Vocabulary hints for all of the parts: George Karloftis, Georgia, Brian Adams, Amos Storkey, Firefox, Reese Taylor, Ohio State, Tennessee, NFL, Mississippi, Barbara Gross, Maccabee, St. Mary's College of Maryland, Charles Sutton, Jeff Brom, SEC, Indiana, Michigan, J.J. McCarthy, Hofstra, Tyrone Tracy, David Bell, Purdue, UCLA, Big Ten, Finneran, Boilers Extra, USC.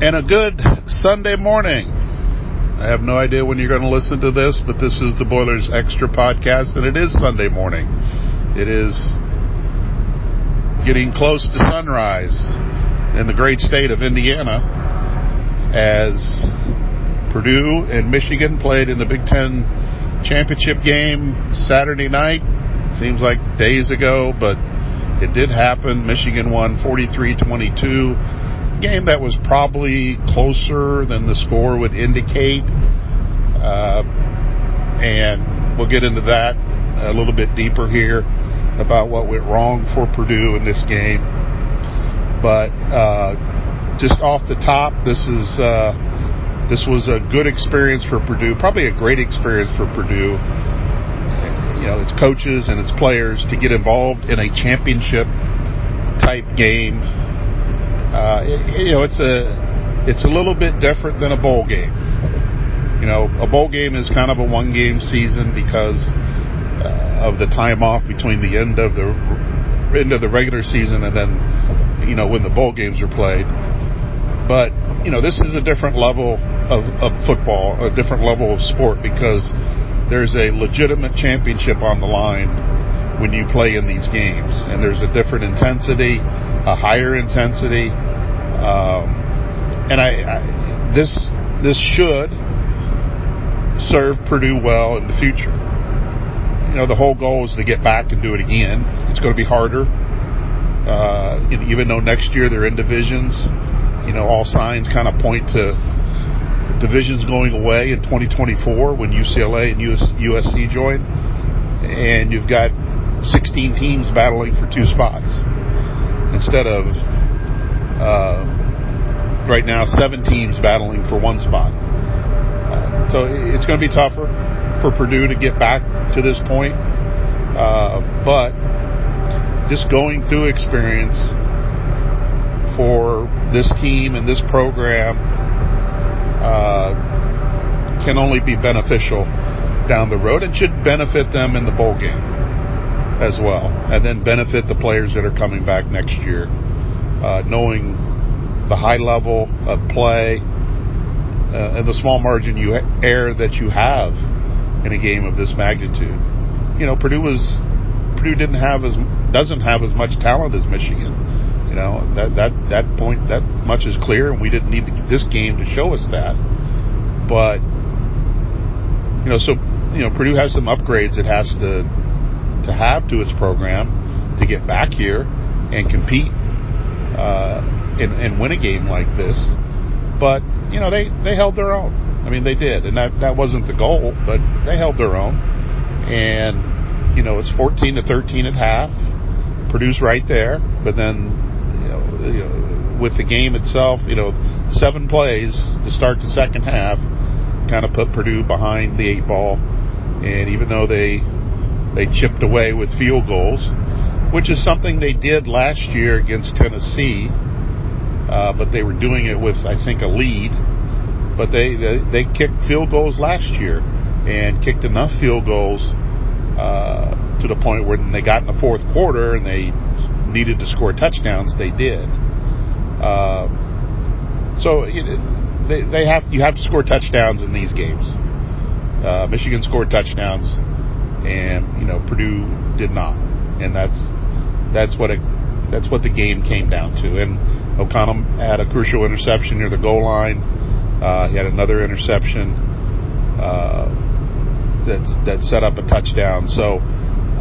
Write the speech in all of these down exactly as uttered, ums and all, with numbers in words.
and a good Sunday morning. I have no idea when you're going to listen to this, but this is the Boilers Extra podcast, and it is Sunday morning. It is getting close to sunrise in the great state of Indiana as Purdue and Michigan played in the Big Ten championship game Saturday night. Seems like days ago, but it did happen. Michigan won forty-three twenty-two. Game that was probably closer than the score would indicate, uh, and we'll get into that a little bit deeper here about what went wrong for Purdue in this game. But uh, just off the top, this is uh, this was a good experience for Purdue, probably a great experience for Purdue. You know, its coaches and its players to get involved in a championship type game. Uh, it, you know, it's a it's a little bit different than a bowl game. You know, a bowl game is kind of a one-game season because uh, of the time off between the end of the end of the regular season and then, you know, when the bowl games are played. But you know, this is a different level of, of football, a different level of sport because there's a legitimate championship on the line when you play in these games, and there's a different intensity. A higher intensity, um, and I, I this this should serve Purdue well in the future. You know, the whole goal is to get back and do it again. It's going to be harder, uh, even though next year they're in divisions. You know, all signs kind of point to divisions going away in twenty twenty-four when U C L A and U S, U S C join, and you've got sixteen teams battling for two spots. Instead of, uh, right now, seven teams battling for one spot. Uh, so it's going to be tougher for Purdue to get back to this point. Uh, but just going through experience for this team and this program uh, can only be beneficial down the road. It should benefit them in the bowl game as well, and then benefit the players that are coming back next year, uh, knowing the high level of play uh, and the small margin you ha- error that you have in a game of this magnitude. You know, Purdue was Purdue didn't have as doesn't have as much talent as Michigan. You know, that that that point that much is clear, and we didn't need to, this game to show us that. But you know, so you know, Purdue has some upgrades it has to. to have to its program to get back here and compete uh, and, and win a game like this. But, you know, they, they held their own. I mean, they did. And that, that wasn't the goal, but they held their own. And, you know, it's fourteen to thirteen at half. Purdue's right there. But then, you know, you know, with the game itself, you know, seven plays to start the second half kind of put Purdue behind the eight ball. And even though they... They chipped away with field goals, which is something they did last year against Tennessee, uh, but they were doing it with, I think, a lead. But they, they, they kicked field goals last year and kicked enough field goals uh, to the point where they got in the fourth quarter and they needed to score touchdowns. They did. Uh, so you know, they, they have you have to score touchdowns in these games. Uh, Michigan scored touchdowns. And you know, Purdue did not, and that's that's what it that's what the game came down to. And O'Connell had a crucial interception near the goal line. Uh, he had another interception uh, that that set up a touchdown. So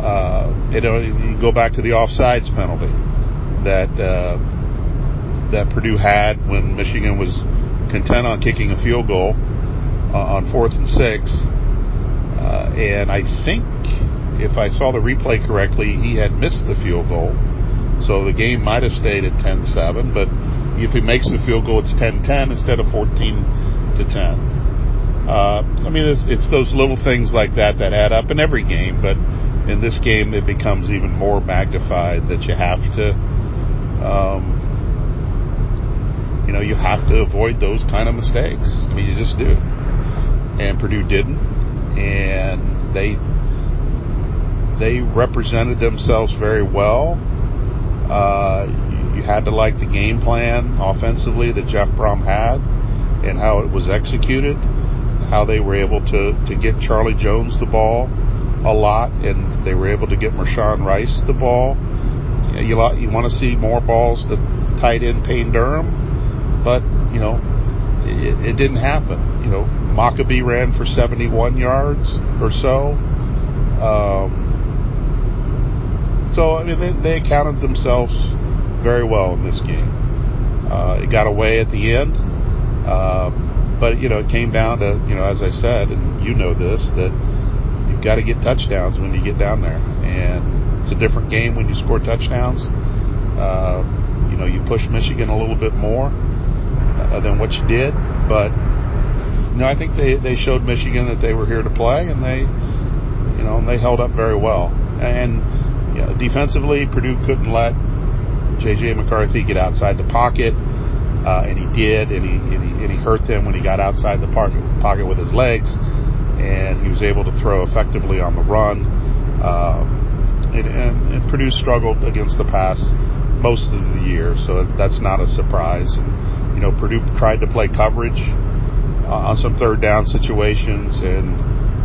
uh, you know, you go back to the offsides penalty that uh, that Purdue had when Michigan was content on kicking a field goal uh, on fourth and six. Uh, and I think, if I saw the replay correctly, he had missed the field goal. So the game might have stayed at ten seven, but if he makes the field goal, it's ten ten instead of fourteen to ten. Uh, I mean, it's, it's those little things like that that add up in every game, but in this game it becomes even more magnified that you have to, um, you know, you have to avoid those kind of mistakes. I mean, you just do. And Purdue didn't. And they they represented themselves very well. Uh, you had to like the game plan offensively that Jeff Brom had and how it was executed, how they were able to, to get Charlie Jones the ball a lot, and they were able to get Marshawn Rice the ball. You, you want to see more balls to tight end Payne Durham, but, you know, it, it didn't happen. You know, Maccabee ran for seventy-one yards or so. Um, so, I mean, they, they accounted themselves very well in this game. Uh, it got away at the end. Uh, but, you know, it came down to, you know, as I said, and you know this, that you've got to get touchdowns when you get down there. And it's a different game when you score touchdowns. Uh, you know, you push Michigan a little bit more uh, than what you did. But, you know, I think they, they showed Michigan that they were here to play, and they, you know, and they held up very well. And you know, defensively, Purdue couldn't let J J. McCarthy get outside the pocket. Uh, and he did, and he, and he and he hurt them when he got outside the pocket, pocket with his legs, and he was able to throw effectively on the run. Uh, and, and, and Purdue struggled against the pass most of the year, so that's not a surprise. And, you know, Purdue tried to play coverage uh, on some third down situations, and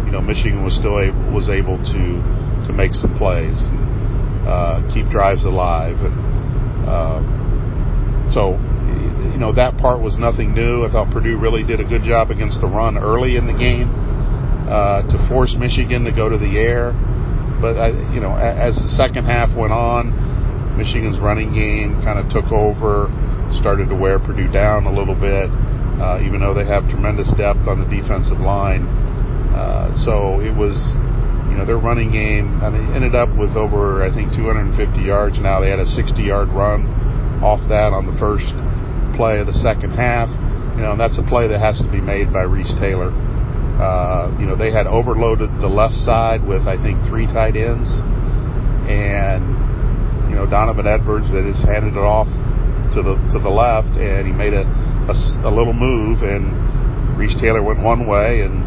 you know Michigan was still able, was able to to make some plays, and, uh, keep drives alive, and uh, so. You know, that part was nothing new. I thought Purdue really did a good job against the run early in the game uh, to force Michigan to go to the air. But, I, you know, as the second half went on, Michigan's running game kind of took over, started to wear Purdue down a little bit, uh, even though they have tremendous depth on the defensive line. Uh, so it was, you know, their running game, and they ended up with over, I think, two hundred fifty yards now. They had a sixty-yard run off that on the first play of the second half, you know, and that's a play that has to be made by Reese Taylor. Uh, you know, they had overloaded the left side with, I think, three tight ends, and you know, Donovan Edwards that is handed it off to the to the left, and he made a, a, a little move, and Reese Taylor went one way, and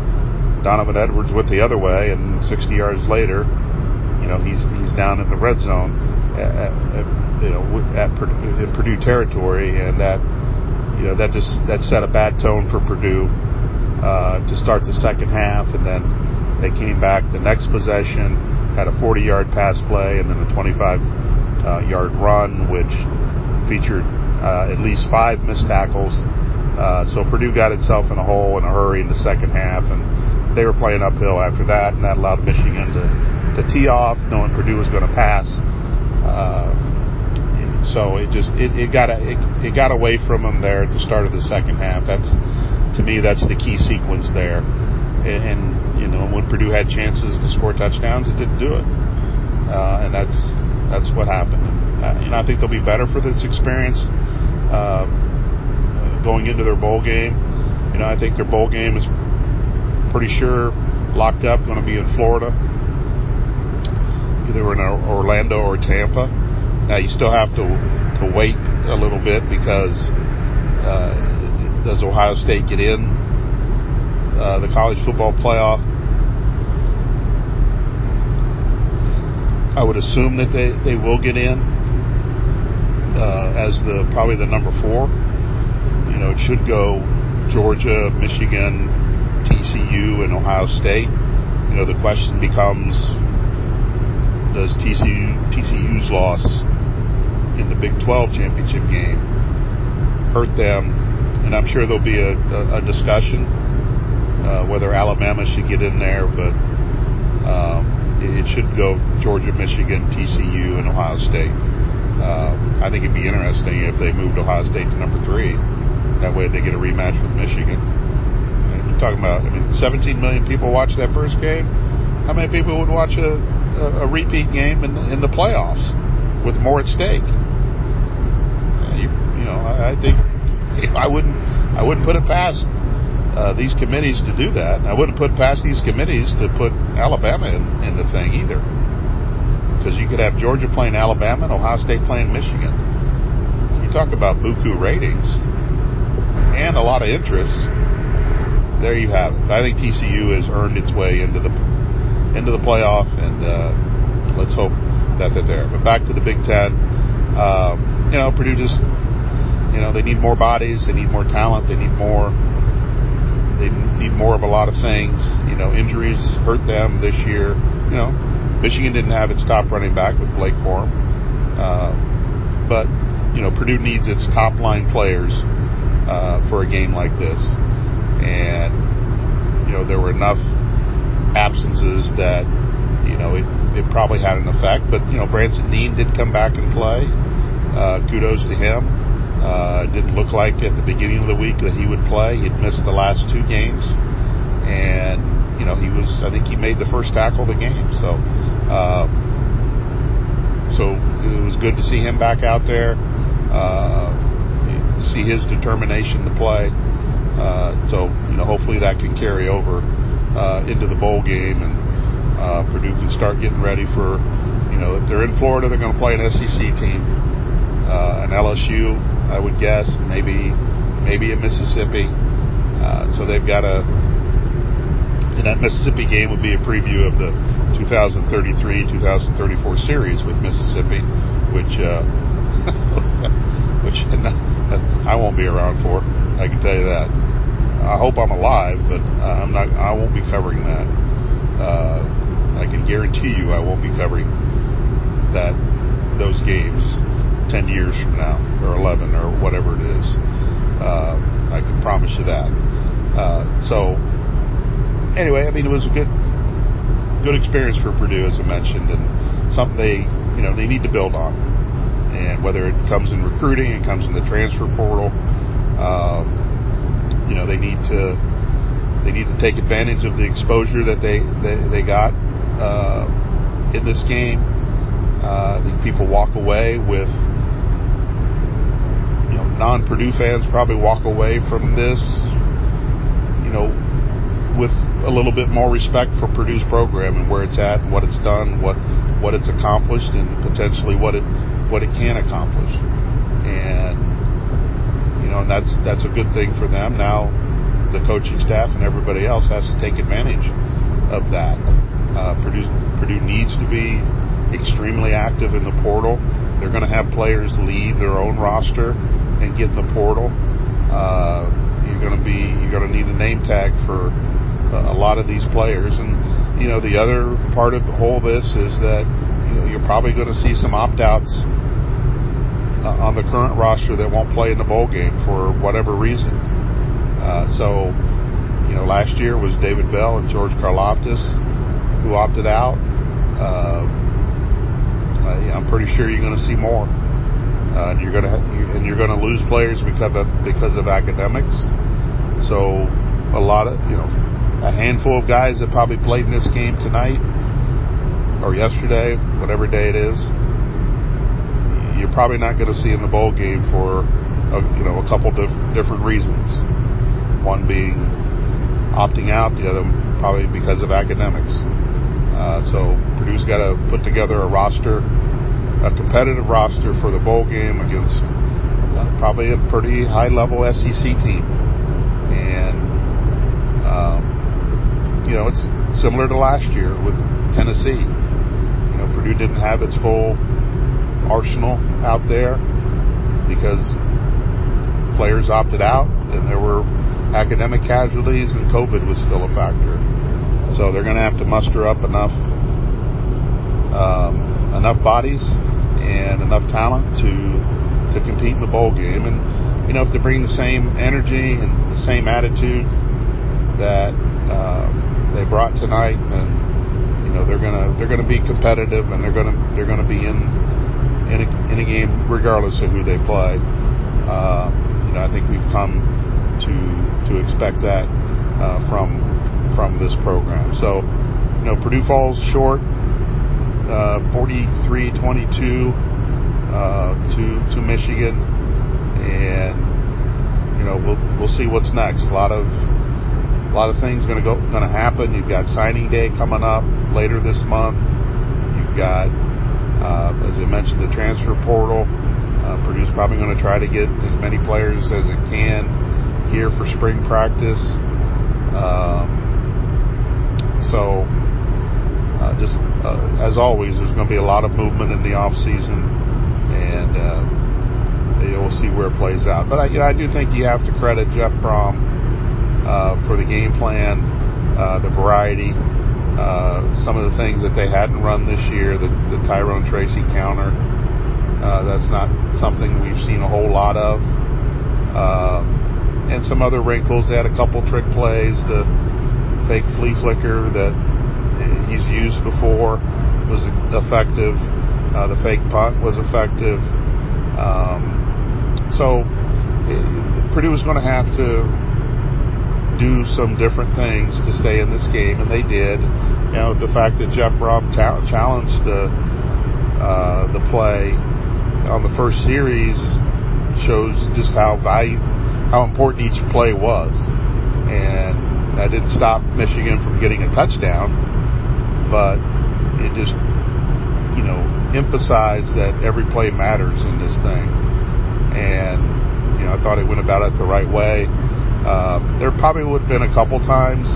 Donovan Edwards went the other way, and sixty yards later, you know, he's he's down at the red zone, at, at, you know, at Purdue, in Purdue territory, and that. You know, that just that set a bad tone for Purdue uh, to start the second half, and then they came back the next possession, had a forty-yard pass play, and then a twenty-five-yard uh, run, which featured uh, at least five missed tackles. Uh, so Purdue got itself in a hole in a hurry in the second half, and they were playing uphill after that, and that allowed Michigan to, to tee off, knowing Purdue was going to pass. Uh, So it just it, it got it, it got away from them there at the start of the second half. That's, to me, that's the key sequence there. And, and you know, when Purdue had chances to score touchdowns, it didn't do it. Uh, and that's that's what happened. Uh, and I think they'll be better for this experience uh, going into their bowl game. You know, I think their bowl game is pretty sure locked up, going to be in Florida, either in Orlando or Tampa. Now, you still have to to wait a little bit because uh, does Ohio State get in uh, the college football playoff? I would assume that they, they will get in uh, as the probably the number four. You know, it should go Georgia, Michigan, T C U, and Ohio State. You know, the question becomes, does T C U, T C U's loss in the Big twelve championship game hurt them? And I'm sure there'll be a, a, a discussion uh, whether Alabama should get in there, but um, it should go Georgia, Michigan, T C U, and Ohio State. Uh, I think it'd be interesting if they moved Ohio State to number three. That way they get a rematch with Michigan. You're talking about, I mean, seventeen million people watched that first game. How many people would watch a, a, a repeat game in, in the playoffs with more at stake? You, you know, I, I think I wouldn't. I wouldn't put it past uh, these committees to do that. I wouldn't put past these committees to put Alabama in, in the thing either, because you could have Georgia playing Alabama and Ohio State playing Michigan. You talk about buku ratings and a lot of interest. There you have it. I think T C U has earned its way into the into the playoff, and uh, let's hope that they're there. But back to the Big Ten. Um, you know, Purdue just, you know, they need more bodies, they need more talent, they need more, they need more of a lot of things. You know, injuries hurt them this year. You know, Michigan didn't have its top running back with Blake Corum. Uh, but, you know, Purdue needs its top-line players uh, for a game like this. And, you know, there were enough absences that, you know, it, it probably had an effect. But, you know, Branson Dean did come back and play. Uh, kudos to him. Uh, it didn't look like at the beginning of the week that he would play. He'd missed the last two games. And, you know, he was, I think he made the first tackle of the game. So, uh, so it was good to see him back out there, uh, see his determination to play. Uh, so, you know, hopefully that can carry over uh, into the bowl game, and uh, Purdue can start getting ready for, you know, if they're in Florida, they're going to play an S E C team, uh, an L S U, I would guess, maybe maybe in Mississippi. Uh, so they've got a, and that Mississippi game would be a preview of the twenty thirty-three twenty thirty-four series with Mississippi, which uh, which I won't be around for. I can tell you that. I hope I'm alive, but I'm not. I won't be covering that. Uh, I can guarantee you, I won't be covering that those games ten years from now, or eleven, or whatever it is. Uh, I can promise you that. Uh, so. Anyway, I mean, it was a good good experience for Purdue, as I mentioned, and something they, you know, they need to build on. And whether it comes in recruiting, it comes in the transfer portal, um, you know, they need to they need to take advantage of the exposure that they they, they got uh, in this game. Uh, I think people walk away with, you know, non-Purdue fans probably walk away from this, you know, with a little bit more respect for Purdue's program and where it's at and what it's done, what what it's accomplished, and potentially what it what it can accomplish. And, you know, and that's that's a good thing for them. Now the coaching staff and everybody else has to take advantage of that. Uh, Purdue, Purdue needs to be extremely active in the portal. They're going to have players leave their own roster and get in the portal. Uh, you're going to be you're going to need a name tag for a lot of these players. And, you know, the other part of the whole this is that, you know, you're probably going to see some opt-outs uh, on the current roster that won't play in the bowl game for whatever reason. Uh, so, you know, last year was David Bell and George Karloftis who opted out. Uh, I, I'm pretty sure you're going to see more, uh, and you're going to ha- and you're going to lose players because of because of academics. So, a lot of you know. A handful of guys that probably played in this game tonight or yesterday, whatever day it is, you're probably not going to see in the bowl game for a, you know a couple diff- different reasons. One being opting out, the other probably because of academics. Uh, so Purdue's got to put together a roster, a competitive roster for the bowl game against uh, probably a pretty high-level S E C team, and. Um, You know, it's similar to last year with Tennessee. You know, Purdue didn't have its full arsenal out there because players opted out, and there were academic casualties, and COVID was still a factor. So they're going to have to muster up enough um, enough bodies and enough talent to to compete in the bowl game. And, you know, if they bring the same energy and the same attitude that um, they brought tonight, and you know they're gonna they're gonna be competitive, and they're gonna they're gonna be in in a, in a game regardless of who they play. Uh, you know, I think we've come to to expect that uh, from from this program. So, you know, Purdue falls short, forty-three twenty-two uh, to to Michigan, and you know we'll we'll see what's next. A lot of A lot of things going to go, going to happen. You've got signing day coming up later this month. You've got, uh, as I mentioned, the transfer portal. Uh, Purdue's probably going to try to get as many players as it can here for spring practice. Um, so, uh, just uh, as always, there's going to be a lot of movement in the off season, and uh, we'll see where it plays out. But I, you know, I do think you have to credit Jeff Brom uh, for the game plan, uh, the variety, uh, some of the things that they hadn't run this year, the, the Tyrone Tracy counter. Uh, that's not something we've seen a whole lot of. Uh, and some other wrinkles. They had a couple trick plays. The fake flea flicker that he's used before was effective. Uh, the fake punt was effective. Um, so it, Purdue was going to have to do some different things to stay in this game, and they did. You know, the fact that Jeff Brom ta- challenged the uh, the play on the first series shows just how value, how important each play was, and that didn't stop Michigan from getting a touchdown, but it just, you know, emphasize that every play matters in this thing. And, you know, I thought it went about it the right way. Um, there probably would have been a couple times,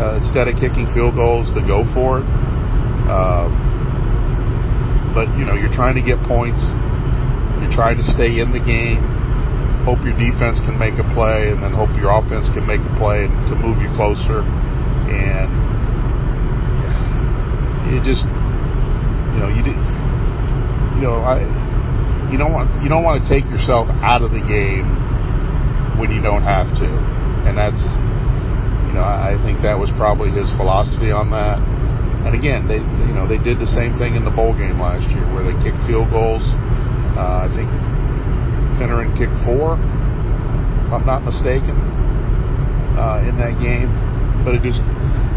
uh, instead of kicking field goals, to go for it. Um, but, you know, you're trying to get points. You're trying to stay in the game. Hope your defense can make a play, and then hope your offense can make a play and to move you closer. And it just... You know, you did, you know, I, you don't want you don't want to take yourself out of the game when you don't have to, and that's, you know, I think that was probably his philosophy on that. And again, they, you know, they did the same thing in the bowl game last year where they kicked field goals. Uh, I think Finneran kicked four, if I'm not mistaken, uh, in that game, but it just.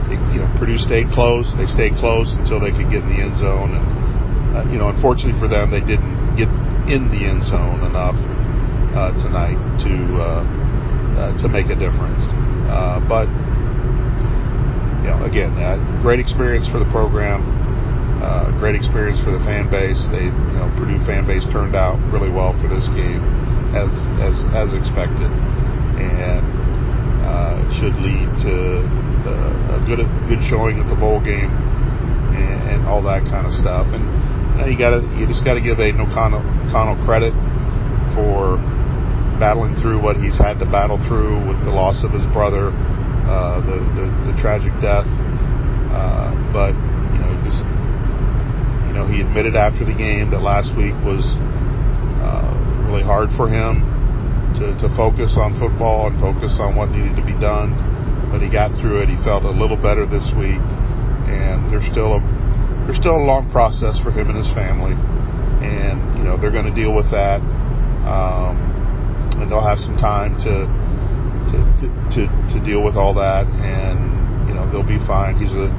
It, you know, Purdue stayed close. They stayed close until they could get in the end zone. And, uh, you know, unfortunately for them, they didn't get in the end zone enough uh, tonight to uh, uh, to make a difference. Uh, but, you know, again, uh, great experience for the program, uh, great experience for the fan base. They, you know, Purdue fan base turned out really well for this game, as as, as expected. And uh, it should lead to... a good good showing at the bowl game and, and all that kind of stuff. And you know, you gotta you just gotta give Aiden O'Connell, O'Connell credit for battling through what he's had to battle through with the loss of his brother, uh, the, the the tragic death. Uh, but you know, just you know, he admitted after the game that last week was uh, really hard for him to, to focus on football and focus on what needed to be done. But he got through it. He felt a little better this week, and there's still a there's still a long process for him and his family, and you know they're going to deal with that, um, and they'll have some time to to, to to to deal with all that, and you know they'll be fine. He's a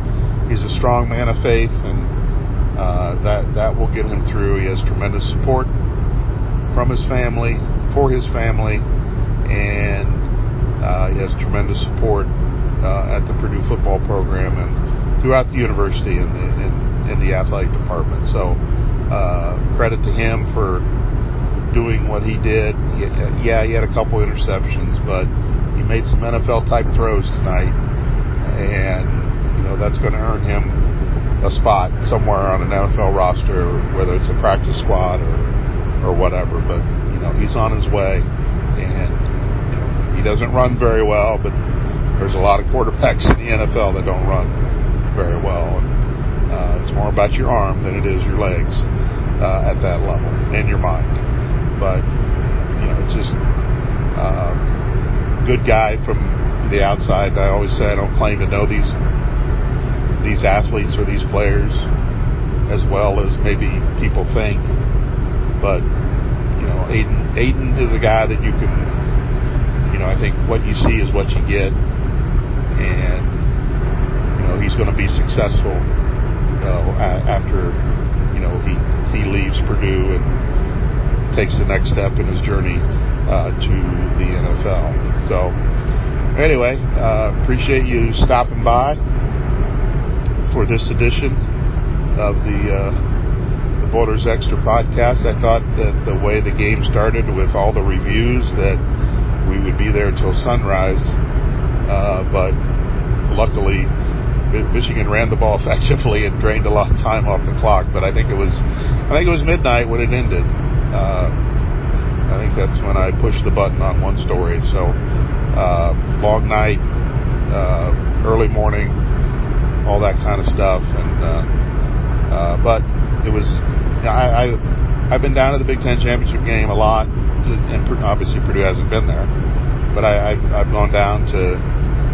he's a strong man of faith, and uh, that that will get him through. He has tremendous support from his family, for his family, and. Uh, he has tremendous support uh, at the Purdue football program and throughout the university and in, in, in the athletic department. So uh, credit to him for doing what he did. Yeah, he had a couple interceptions, but he made some N F L-type throws tonight, and you know that's going to earn him a spot somewhere on an N F L roster, whether it's a practice squad or, or whatever. But you know he's on his way, and. He doesn't run very well, but there's a lot of quarterbacks in the N F L that don't run very well. And, uh, it's more about your arm than it is your legs uh, at that level and your mind. But, you know, it's just a uh, good guy from the outside. I always say I don't claim to know these these athletes or these players as well as maybe people think. But, you know, Aiden, Aiden is a guy that you can... You know, I think what you see is what you get, and you know he's going to be successful uh, after you know he he leaves Purdue and takes the next step in his journey uh, to the N F L. So anyway, uh, appreciate you stopping by for this edition of the uh, the Boilers Extra podcast. I thought that the way the game started with all the reviews that. We would be there until sunrise, uh, but luckily Michigan ran the ball effectively and drained a lot of time off the clock. But I think it was, I think it was midnight when it ended. Uh, I think that's when I pushed the button on one story. So uh, long night, uh, early morning, all that kind of stuff. And uh, uh, but it was I, I I've been down to the Big Ten championship game a lot, and obviously Purdue hasn't been there, but I, I I've gone down to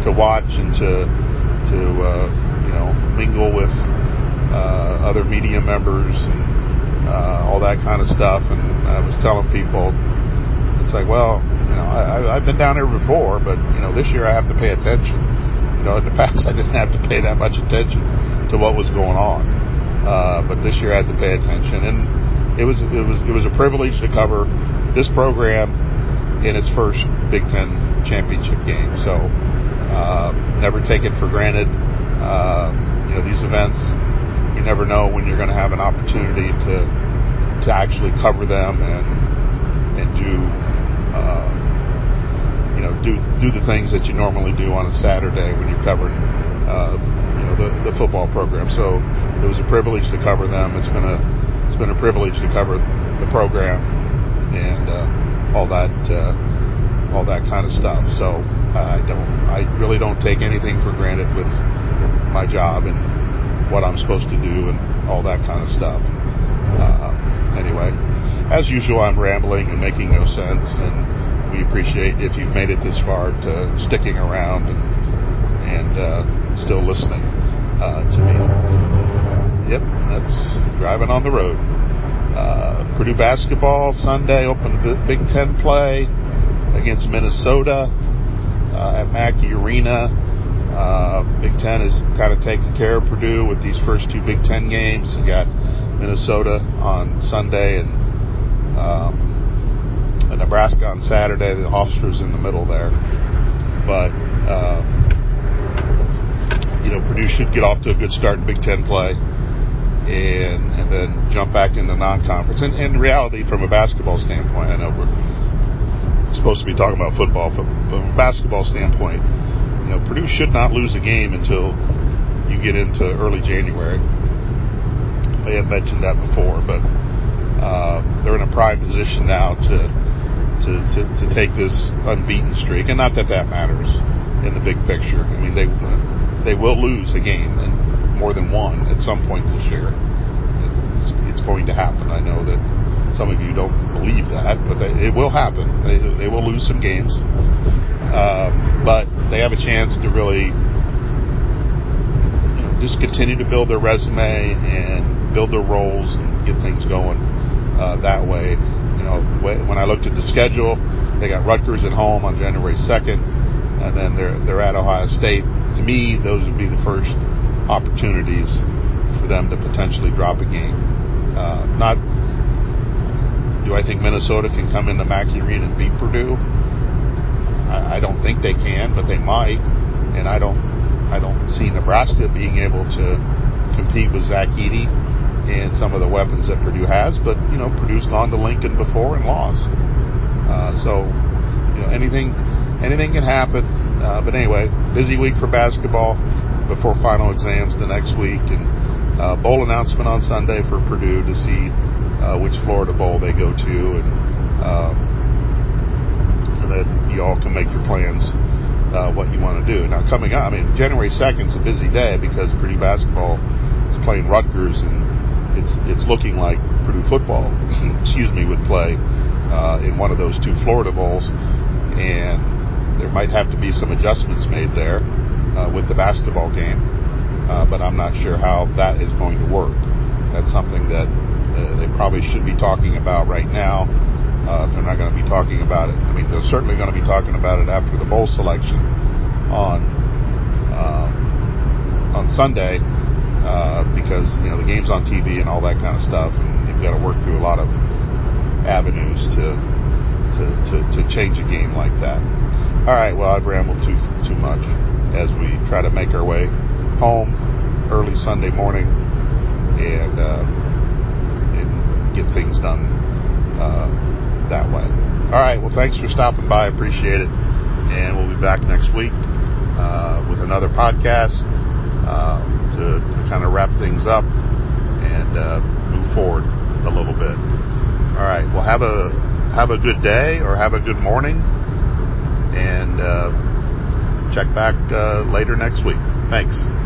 to watch and to to uh, you know mingle with uh, other media members and Uh, all that kind of stuff, and I was telling people, it's like, well, you know, I, I've been down here before, but, you know, this year I have to pay attention. You know, in the past I didn't have to pay that much attention to what was going on, uh, but this year I had to pay attention, and it was it was it was a privilege to cover this program in its first Big Ten championship game. So uh, never take it for granted. Uh, you know, these events, you never know when you're going to have an opportunity to to actually cover them and and do uh, you know do do the things that you normally do on a Saturday when you're covering uh, you know the, the football program. So it was a privilege to cover them. It's been a it's been a privilege to cover the program and uh, all that uh, all that kind of stuff. So I don't I really don't take anything for granted with my job and what I'm supposed to do and all that kind of stuff. Uh, anyway, as usual, I'm rambling and making no sense, and we appreciate if you've made it this far to sticking around and, and uh, still listening uh, to me. Yep, that's driving on the road. Uh, Purdue basketball Sunday, open Big Ten play against Minnesota uh, at Mackey Arena. Uh, Big Ten is kind of taking care of Purdue with these first two Big Ten games. You got Minnesota on Sunday and, um, and Nebraska on Saturday. The Hofstra's in the middle there, but uh, you know Purdue should get off to a good start in Big Ten play, and and then jump back into non-conference. And in reality, from a basketball standpoint, I know we're supposed to be talking about football, but from a basketball standpoint, you know, Purdue should not lose a game until you get into early January. I have mentioned that before, but uh, they're in a prime position now to, to to to take this unbeaten streak, and not that that matters in the big picture. I mean, they they will lose a game, and more than one at some point this year. It's, it's going to happen. I know that some of you don't believe that, but they, it will happen. They they will lose some games. Um, but they have a chance to really you know, just continue to build their resume and build their roles and get things going uh, that way. You know, when I looked at the schedule, they got Rutgers at home on January second, and then they're they're at Ohio State. To me, those would be the first opportunities for them to potentially drop a game. Uh, not do I think Minnesota can come into Mackey Arena and beat Purdue? I don't think they can, but they might, and I don't I don't see Nebraska being able to compete with Zach Edey and some of the weapons that Purdue has, but, you know, Purdue's gone to Lincoln before and lost. Uh, so, you know, anything, anything can happen. Uh, but anyway, busy week for basketball before final exams the next week, and uh, bowl announcement on Sunday for Purdue to see uh, which Florida Bowl they go to, and um, and then you all can make your plans uh, what you want to do. Now, coming up, I mean, January second is a busy day because Purdue basketball is playing Rutgers, and it's it's looking like Purdue football, excuse me, would play uh, in one of those two Florida Bowls, and there might have to be some adjustments made there uh, with the basketball game, uh, but I'm not sure how that is going to work. That's something that uh, they probably should be talking about right now. Uh, if they're not going to be talking about it. I mean, they're certainly going to be talking about it after the bowl selection on um, on Sunday uh, because, you know, the game's on T V and all that kind of stuff, and you've got to work through a lot of avenues to to, to, to change a game like that. All right, well, I've rambled too, too much as we try to make our way home early Sunday morning and, uh, and get things done uh that way. All right, well, thanks for stopping by. I appreciate it. And we'll be back next week uh, with another podcast uh, to, to kind of wrap things up and uh, move forward a little bit. All right, well, have a have a good day or have a good morning, and uh, check back uh, later next week. Thanks.